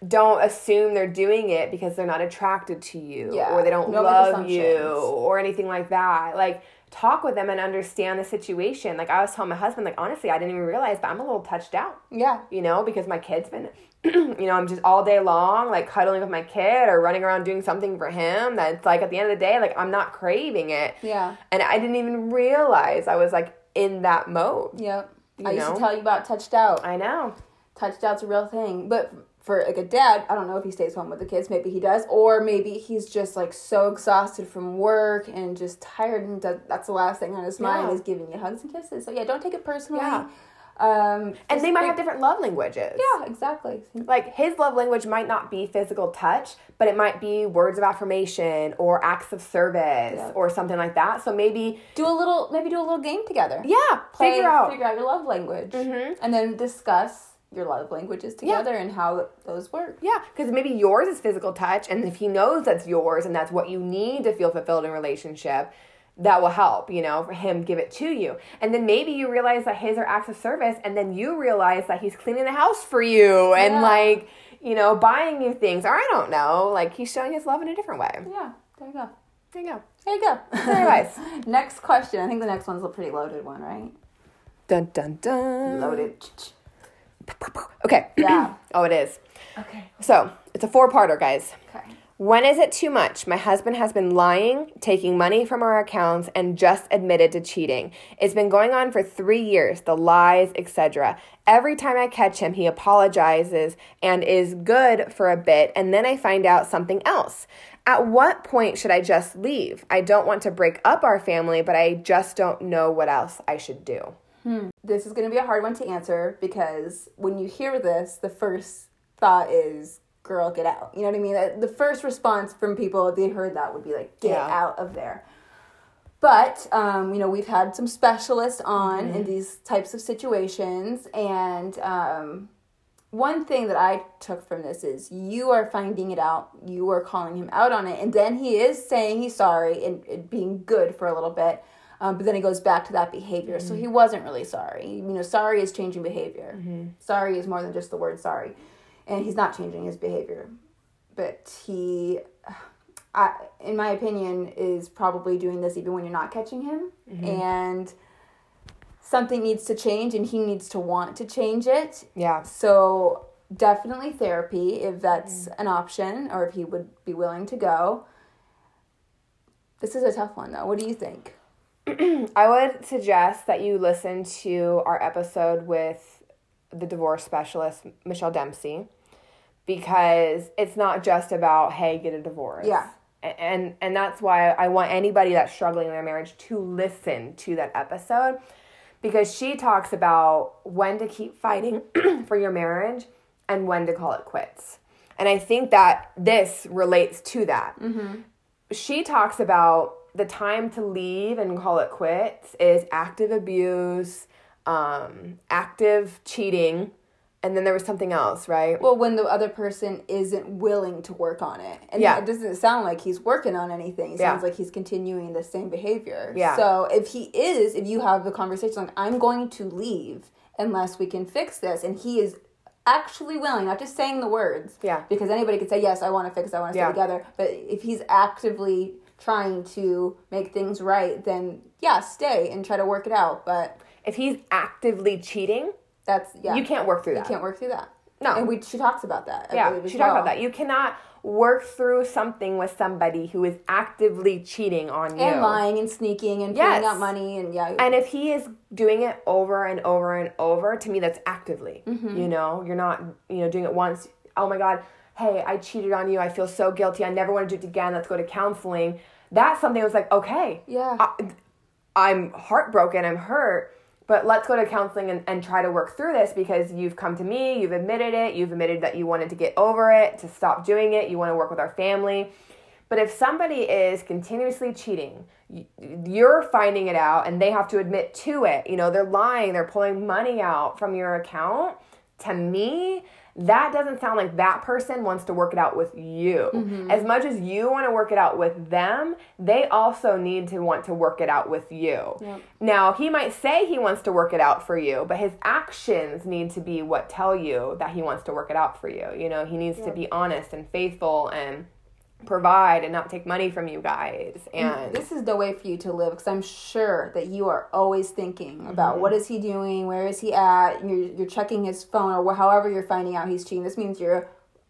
don't assume they're doing it because they're not attracted to you, yeah. or they don't no love you, or anything like that, like, talk with them and understand the situation. Like, I was telling my husband, like, honestly, I didn't even realize, but I'm a little touched out. Yeah. You know, because my kid's been, you know, I'm just all day long, like, cuddling with my kid or running around doing something for him that's, like, at the end of the day, like, I'm not craving it. Yeah. And I didn't even realize I was, like, in that mode. Yep. I used know? to tell you about touched out. I know. Touched out's a real thing. But for, like, a dad, I don't know if he stays home with the kids. Maybe he does. Or maybe he's just, like, so exhausted from work and just tired. And does, that's the last thing on his yeah. mind is giving you hugs and kisses. So, yeah, don't take it personally. Yeah. Um, and they might like, have different love languages. Yeah, exactly. Like, his love language might not be physical touch, but it might be words of affirmation or acts of service yeah. or something like that. So maybe do a little, maybe do a little game together. Yeah. Play, figure out. Figure out your love language. Mm-hmm. And then discuss your love languages together yeah. and how those work. Yeah, because maybe yours is physical touch, and if he knows that's yours and that's what you need to feel fulfilled in a relationship, that will help, you know, for him give it to you. And then maybe you realize that his are acts of service, and then you realize that he's cleaning the house for you and, yeah. like, you know, buying you things. Or I don't know. Like, he's showing his love in a different way. Yeah, there you go. There you go. There you go. Anyways, next question. I think the next one's a pretty loaded one, right? Dun, dun, dun. Loaded. Okay. Yeah. Oh, it is. Okay. So, it's a four-parter, guys. Okay. When is it too much? My husband has been lying, taking money from our accounts, and just admitted to cheating. It's been going on for three years, the lies, et cetera. Every time I catch him, he apologizes and is good for a bit, and then I find out something else. At what point should I just leave? I don't want to break up our family, but I just don't know what else I should do. Hmm. This is going to be a hard one to answer because when you hear this, the first thought is, girl, get out. You know what I mean? The first response from people, if they heard that, would be like, get yeah. out of there. But, um, you know, we've had some specialists on mm-hmm. in these types of situations. And um, one thing that I took from this is you are finding it out. You are calling him out on it. And then he is saying he's sorry and, and being good for a little bit. Um, but then it goes back to that behavior. Mm-hmm. So he wasn't really sorry. You know, sorry is changing behavior. Mm-hmm. Sorry is more than just the word sorry. And he's not changing his behavior. But he... I, in my opinion, is probably doing this even when you're not catching him. Mm-hmm. And something needs to change, and he needs to want to change it. Yeah. So definitely therapy, if that's mm-hmm. an option, or if he would be willing to go. This is a tough one, though. What do you think? I would suggest that you listen to our episode with the divorce specialist, Michelle Dempsey, because it's not just about, hey, get a divorce. Yeah. And and that's why I want anybody that's struggling in their marriage to listen to that episode, because she talks about when to keep fighting for your marriage and when to call it quits. And I think that this relates to that. Mm-hmm. She talks about the time to leave and call it quits is active abuse, um, active cheating. And then there was something else, right? Well, when the other person isn't willing to work on it. And yeah. it doesn't sound like he's working on anything. It sounds yeah. like he's continuing the same behavior. Yeah. So if he is, if you have the conversation, like, I'm going to leave unless we can fix this. And he is actually willing, not just saying the words. Yeah. Because anybody could say, yes, I want to fix it, I want to stay yeah. together. But if he's actively trying to make things right, then, yeah, stay and try to work it out. But if he's actively cheating... That's, yeah. You can't work through that. You can't work through that. No. And we she talks about that. I yeah, she well. talks about that. You cannot work through something with somebody who is actively cheating on and you. And lying and sneaking and yes. pulling out money. And yeah. And if he is doing it over and over and over, to me, that's actively. Mm-hmm. You know, you're not, you know, doing it once. Oh, my God. Hey, I cheated on you. I feel so guilty. I never want to do it again. Let's go to counseling. That's something I was like, okay. Yeah. I, I'm heartbroken. I'm hurt. But let's go to counseling and, and try to work through this, because you've come to me, you've admitted it, you've admitted that you wanted to get over it, to stop doing it, you want to work with our family. But if somebody is continuously cheating, you're finding it out and they have to admit to it. You know, they're lying, they're pulling money out from your account. To me, that doesn't sound like that person wants to work it out with you. Mm-hmm. As much as you want to work it out with them, they also need to want to work it out with you. Yep. Now, he might say he wants to work it out for you, but his actions need to be what tell you that he wants to work it out for you. You know, he needs yep. to be honest and faithful and provide and not take money from you guys. And this is the way for you to live, because I'm sure that you are always thinking about mm-hmm. what is he doing, where is he at, and you're, you're checking his phone or wh- however you're finding out he's cheating. This means you're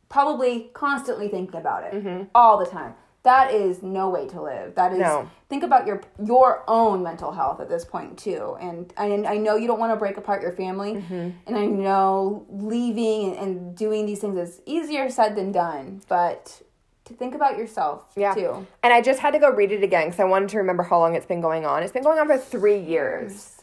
probably constantly thinking about it mm-hmm. all the time. That is no way to live. That is no. Think about your your own mental health at this point too. And I, I know you don't want to break apart your family mm-hmm. and I know leaving and, and doing these things is easier said than done, but to think about yourself, yeah. too. And I just had to go read it again because I wanted to remember how long it's been going on. It's been going on for three years.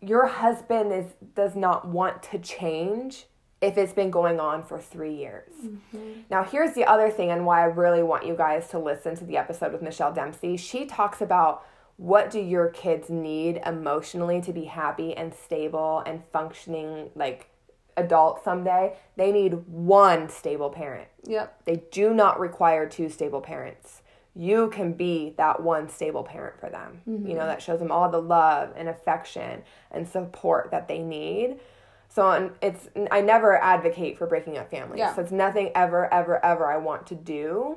Your husband is does not want to change if it's been going on for three years. Mm-hmm. Now, here's the other thing and why I really want you guys to listen to the episode with Michelle Dempsey. She talks about what do your kids need emotionally to be happy and stable and functioning like adult someday. They need one stable parent. Yep. They do not require two stable parents. You can be that one stable parent for them. Mm-hmm. You know, that shows them all the love and affection and support that they need. So it's I never advocate for breaking up families. Yeah. So it's nothing ever, ever, ever I want to do.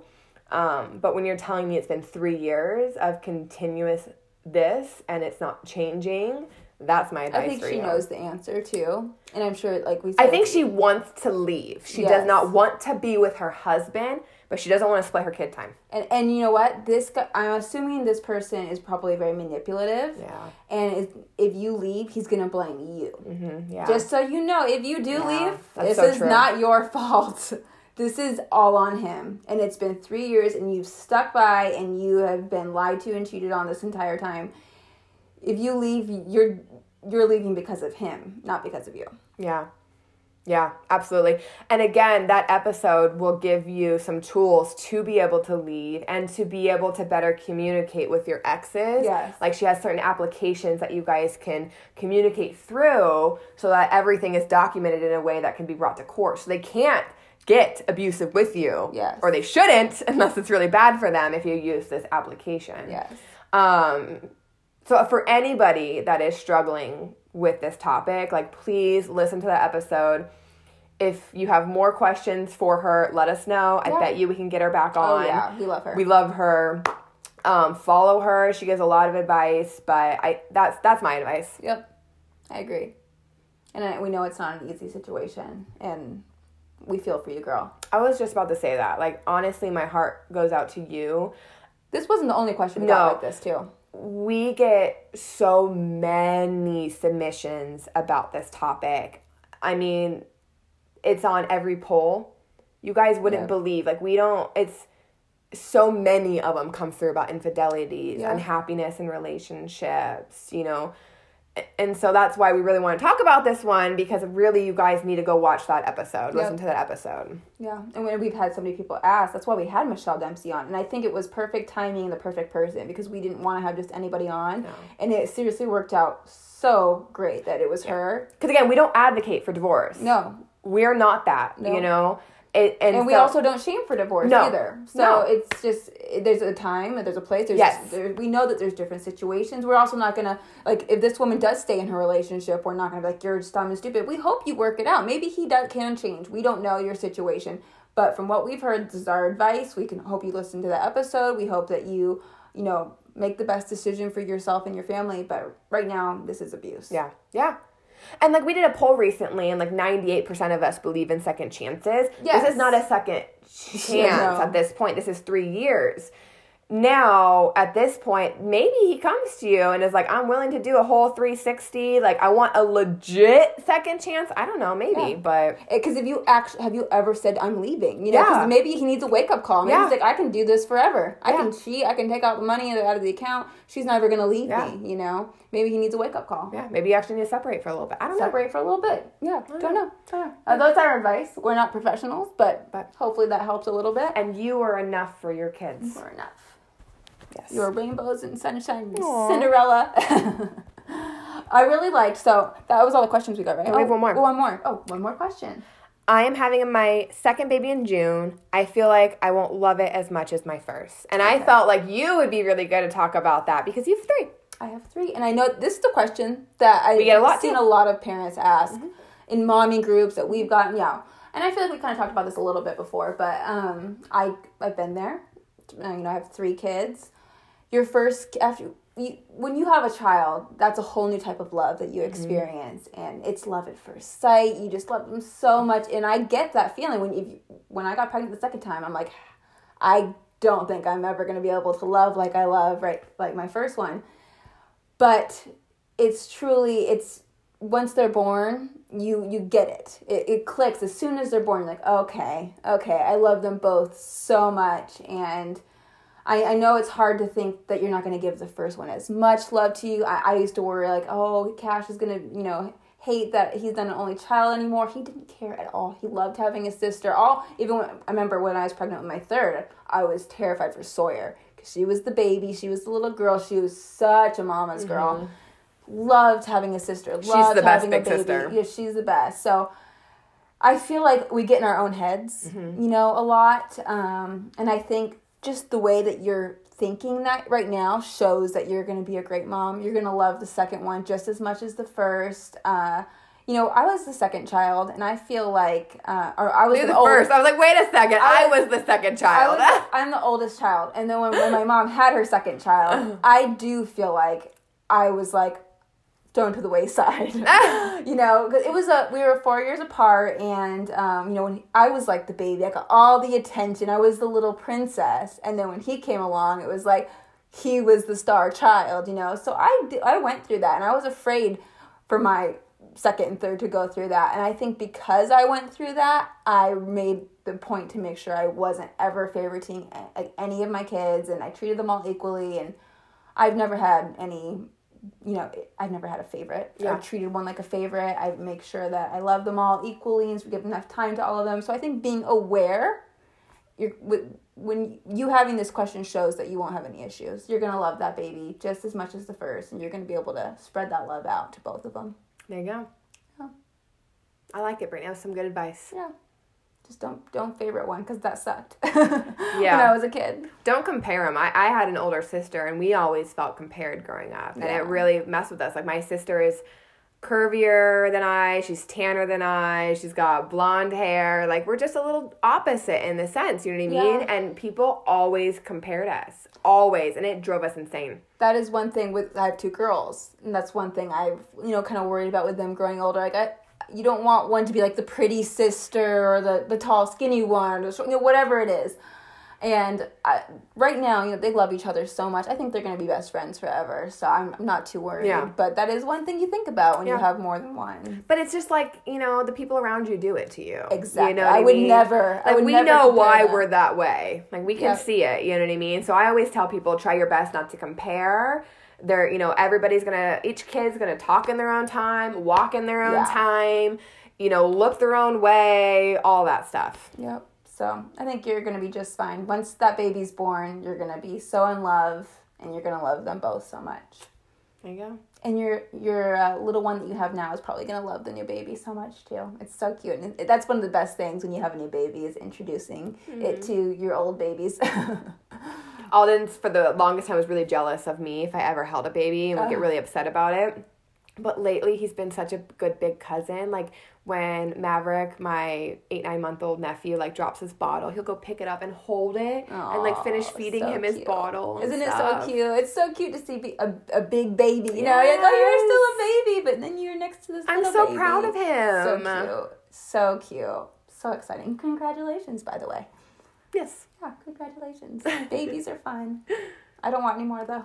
Um, but when you're telling me it's been three years of continuous this and it's not changing, that's my advice. I think for she you. knows the answer too, and I'm sure, like we said, I think she wants to leave. She yes. does not want to be with her husband, but she doesn't want to split her kid time. And and you know what? This guy, I'm assuming this person is probably very manipulative. Yeah. And if if you leave, he's gonna blame you. Mm-hmm. Yeah. Just so you know, if you do yeah. leave, that's this so is true. Not your fault. This is all on him, and it's been three years, and you've stuck by, and you have been lied to and cheated on this entire time. If you leave, you're you're leaving because of him, not because of you. Yeah. Yeah, absolutely. And again, that episode will give you some tools to be able to lead and to be able to better communicate with your exes. Yes. Like she has certain applications that you guys can communicate through so that everything is documented in a way that can be brought to court. So they can't get abusive with you. Yes. Or they shouldn't, unless it's really bad for them if you use this application. Yes. Um, so for anybody that is struggling with this topic, like, please listen to that episode. If you have more questions for her, let us know. I yeah. bet you we can get her back on. Oh, yeah. We love her. We love her. Um, follow her. She gives a lot of advice, but I that's that's my advice. Yep. I agree. And I, we know it's not an easy situation, and we feel for you, girl. I was just about to say that. Like, honestly, my heart goes out to you. This wasn't the only question we no. got like this, too. We get so many submissions about this topic. I mean, it's on every poll. You guys wouldn't yeah. believe. Like, we don't, it's so many of them come through about infidelities, yeah. unhappiness in relationships, you know. And so that's why we really want to talk about this one, because really you guys need to go watch that episode. Yep. Listen to that episode. Yeah. And when we've had so many people ask, that's why we had Michelle Dempsey on. And I think it was perfect timing and the perfect person, because we didn't want to have just anybody on. No. And it seriously worked out so great that it was yeah. her. Because, again, we don't advocate for divorce. No. We're not that, no. you know. It, and and so, we also don't shame for divorce no, either. So no. it's just, there's a time and there's a place. There's yes. just, there, we know that there's different situations. We're also not going to, like, if this woman does stay in her relationship, we're not going to be like, you're just dumb and stupid. We hope you work it out. Maybe he does, can change. We don't know your situation. But from what we've heard, this is our advice. We can hope you listen to the episode. We hope that you, you know, make the best decision for yourself and your family. But right now, this is abuse. Yeah. Yeah. And, like, we did a poll recently, and, like, ninety-eight percent of us believe in second chances. Yes. This is not a second chance no. at this point. This is three years. Now, at this point, maybe he comes to you and is like, I'm willing to do a whole three sixty. Like, I want a legit second chance. I don't know. Maybe, yeah. but... Because if you actually... Have you ever said, I'm leaving? You know, because yeah. maybe he needs a wake-up call. Maybe yeah. he's like, I can do this forever. Yeah. I can cheat. I can take out the money out of the account. She's never going to leave yeah. me, you know? Maybe he needs a wake-up call. Yeah, maybe you actually need to separate for a little bit. I don't separate know. Separate for a little bit. Yeah, I don't, don't know. know. Don't know. Uh, that's our advice. We're not professionals, but, but hopefully that helps a little bit. And you are enough for your kids. You are enough. Yes. Your rainbows and sunshine, aww. Cinderella. I really liked, so that was all the questions we got, right? Oh, we have one more. Oh, one more. Oh, one more question. I am having my second baby in June. I feel like I won't love it as much as my first. And okay. I felt like you would be really good to talk about that because you have three. I have three. And I know this is the question that I've a lot seen too. a lot of parents ask mm-hmm. in mommy groups that we've gotten. Yeah. And I feel like we kind of talked about this a little bit before, but um, I, I've been there. You know, I have three kids. Your first, after you, when you have a child, that's a whole new type of love that you experience, mm-hmm. and it's love at first sight. You just love them so much, and I get that feeling. When you, when I got pregnant the second time, I'm like, I don't think I'm ever going to be able to love like I love right like my first one. But it's truly, it's once they're born, you you get it. It it clicks as soon as they're born. Like okay, okay, I love them both so much, and. I, I know it's hard to think that you're not going to give the first one as much love to you. I, I used to worry, like, oh, Cash is going to, you know, hate that he's not an only child anymore. He didn't care at all. He loved having a sister. All even when, I remember when I was pregnant with my third, I was terrified for Sawyer because she was the baby. She was the little girl. She was such a mama's mm-hmm. girl. Loved having a sister. Loved she's the best big sister. Yeah, she's the best. So I feel like we get in our own heads, mm-hmm. you know, a lot. Um, and I think... Just the way that you're thinking that right now shows that you're going to be a great mom. You're going to love the second one just as much as the first. Uh, you know, I was the second child, and I feel like... Uh, or I was the, the first. Oldest. I was like, wait a second. I, I was the second child. I was, I'm the oldest child. And then when, when my mom had her second child, I do feel like I was like thrown to the wayside. You know, because it was a... We were four years apart, and, um, you know, when I was like the baby. I got all the attention. I was the little princess. And then when he came along, it was like he was the star child, you know. So I, I went through that, and I was afraid for my second and third to go through that. And I think because I went through that, I made the point to make sure I wasn't ever favoriting any of my kids, and I treated them all equally, and I've never had any... you know, I've never had a favorite. Yeah. I've treated one like a favorite. I make sure that I love them all equally and give enough time to all of them. So I think being aware, you're when you having this question shows that you won't have any issues. You're going to love that baby just as much as the first, and you're going to be able to spread that love out to both of them. There you go. Yeah. I like it, Brittany. That was some good advice. Yeah. Just don't don't favorite one, because that sucked yeah. when I was a kid. Don't compare them. I, I had an older sister, and we always felt compared growing up. Yeah. And it really messed with us. Like, my sister is curvier than I. She's tanner than I. She's got blonde hair. Like, we're just a little opposite in the sense. You know what I mean? Yeah. And people always compared us. Always. And it drove us insane. That is one thing. With I have two girls. And that's one thing I've, you know, kind of worried about with them growing older. Like, I You don't want one to be like the pretty sister or the, the tall, skinny one, or the, you know, whatever it is. And I, right now, you know, they love each other so much. I think they're going to be best friends forever. So I'm, I'm not too worried. Yeah. But that is one thing you think about when yeah. you have more than one. But it's just like, you know, the people around you do it to you. Exactly. You know what I, I would mean? never. Like, I would we never know why them. we're that way. Like, we can yep. see it. You know what I mean? So I always tell people, try your best not to compare. They're, you know, everybody's going to, each kid's going to talk in their own time, walk in their own yeah. time, you know, look their own way, all that stuff. Yep. So I think you're going to be just fine. Once that baby's born, you're going to be so in love, and you're going to love them both so much. There you go. And your your uh, little one that you have now is probably going to love the new baby so much, too. It's so cute. And it, that's one of the best things when you have a new baby is introducing mm-hmm. it to your old babies. Alden, for the longest time, was really jealous of me if I ever held a baby and would oh. get really upset about it. But lately, he's been such a good big cousin. Like, when Maverick, my eight, nine-month-old nephew, like, drops his bottle, he'll go pick it up and hold it Aww, and, like, finish feeding so him cute. his bottle. Isn't it so cute? It's so cute to see a, a big baby. You yes. know, you're like, oh, you're still a baby, but then you're next to this I'm little so baby. proud of him. So cute. So cute. So exciting. Congratulations, by the way. Yes. Yeah, congratulations. Babies are fun. I don't want any more, though.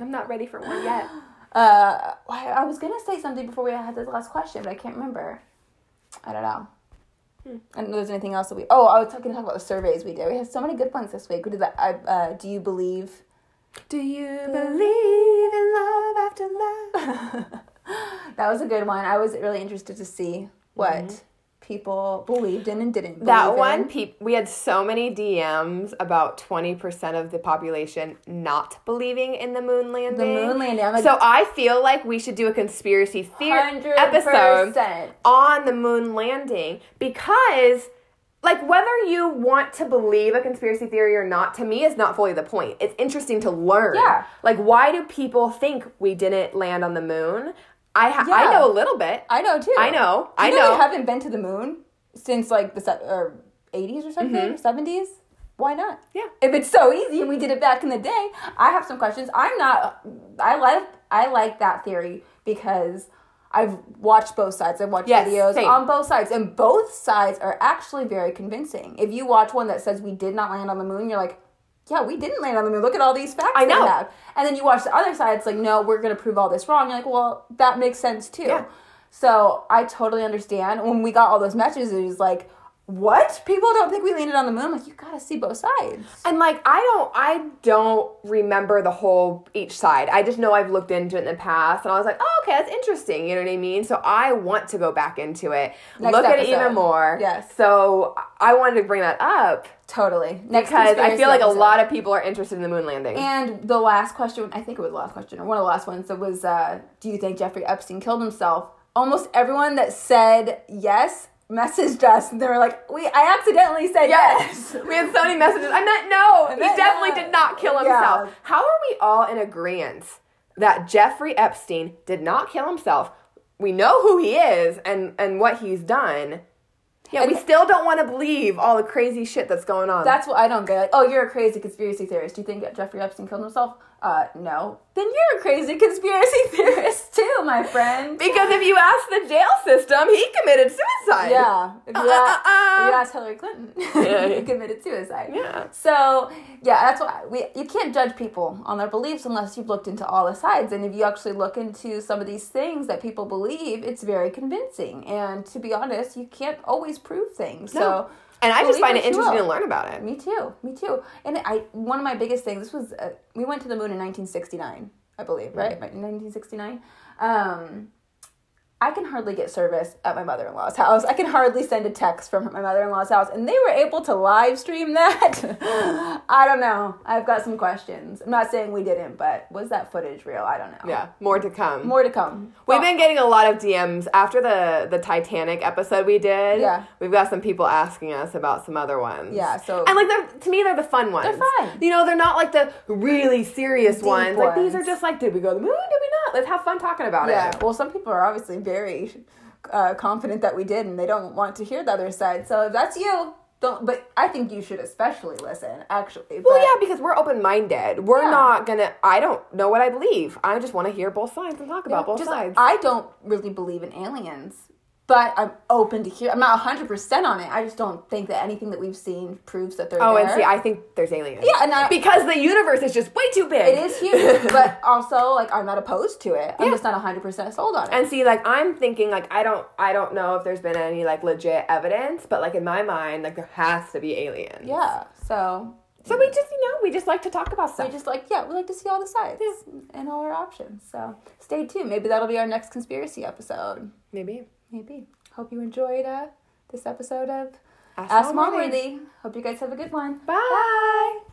I'm not ready for one yet. Uh, I, I was going to say something before we had this last question, but I can't remember. I don't know. Hmm. I don't know if there's anything else that we... Oh, I was talking to talk about the surveys we did. We had so many good ones this week. We did that. I, uh, do you believe... Do you believe in love after love? That was a good one. I was really interested to see what... Mm-hmm. people believed in and didn't believe that one in. Pe- we had so many D Ms about twenty percent of the population not believing in the moon landing. The moon landing. Like, so I feel like we should do a conspiracy theory episode on the moon landing, because like whether you want to believe a conspiracy theory or not, to me is not fully the point. It's interesting to learn. Yeah. Like, why do people think we didn't land on the moon? I ha- yeah. I know a little bit. I know, too. I know. You I know. know. We haven't been to the moon since, like, the se- or eighties or something, mm-hmm. seventies. Why not? Yeah. If it's so easy and we did it back in the day, I have some questions. I'm not... I like I like that theory because I've watched both sides. I've watched yes, videos same. on both sides. And both sides are actually very convincing. If you watch one that says we did not land on the moon, you're like... Yeah, we didn't land on the moon. Look at all these facts I know. they have. And then you watch the other side. It's like, no, we're going to prove all this wrong. You're like, well, that makes sense, too. Yeah. So I totally understand. When we got all those messages, it was like, what? People don't think we landed on the moon? I'm like, you got to see both sides. And, like, I don't I don't remember the whole each side. I just know I've looked into it in the past. And I was like, oh, okay, that's interesting. You know what I mean? So I want to go back into it. Next look episode. At it even more. Yes. So I wanted to bring that up. Totally. Next because I feel like episode. a lot of people are interested in the moon landing. And the last question, I think it was the last question, or one of the last ones, that was, uh, do you think Jeffrey Epstein killed himself? Almost everyone that said yes messaged us, and they were like, "We, I accidentally said yes. yes. We had so many messages. I meant no. I meant he definitely no. did not kill himself. Yeah. How are we all in agreement that Jeffrey Epstein did not kill himself? We know who he is and, and what he's done. Yeah, and we still don't want to believe all the crazy shit that's going on. That's what I don't get. Like, oh, you're a crazy conspiracy theorist. Do you think that Jeffrey Epstein killed himself? Uh, no. Then you're a crazy conspiracy theorist too, my friend. Because if you ask the jail system, he committed suicide. Yeah. If you, uh, ask, uh, uh, if you ask Hillary Clinton, yeah, he committed suicide. Yeah. So, yeah, that's why we you can't judge people on their beliefs unless you've looked into all the sides. And if you actually look into some of these things that people believe, it's very convincing. And to be honest, you can't always prove things. No. So. And I just find it interesting to learn about it. Me too. Me too. And I one of my biggest things, this was, uh, we went to the moon in nineteen sixty-nine. I believe, right? nineteen sixty-nine Um, I can hardly get service at my mother-in-law's house. I can hardly send a text from my mother-in-law's house. And they were able to live stream that. I don't know. I've got some questions. I'm not saying we didn't, but was that footage real? I don't know. Yeah, more to come. More to come. We've well, been getting a lot of D Ms after the, the Titanic episode we did. Yeah. We've got some people asking us about some other ones. Yeah, so. And, like, they're, to me, they're the fun ones. They're fun. You know, they're not, like, the really serious Deep ones. ones. Like, these are just like, did we go to the moon? Did we not? Let's have fun talking about yeah. it. Yeah, well, some people are obviously very uh, confident that we did, and they don't want to hear the other side. So if that's you, don't. But I think you should especially listen. Actually, well, but, yeah, because we're open minded. We're yeah. not gonna. I don't know what I believe. I just want to hear both sides and talk yeah, about both just, sides. I don't really believe in aliens, but I'm open to hear. I'm not one hundred percent on it. I just don't think that anything that we've seen proves that they're. Oh, there. And see, I think there's aliens. Yeah, and I, because the universe is just way too big. It is huge, but also, like, I'm not opposed to it. I'm yeah. just not one hundred percent sold on it. And see, like, I'm thinking, like, I don't, I don't know if there's been any, like, legit evidence, but, like, in my mind, like, there has to be aliens. Yeah. So. So we just, you know, we just like to talk about stuff. We just like, yeah, we like to see all the sides yeah. and all our options. So stay tuned. Maybe that'll be our next conspiracy episode. Maybe. Maybe. Hope you enjoyed uh, this episode of Ask Mom Worthy. Hope you guys have a good one. Bye. Bye.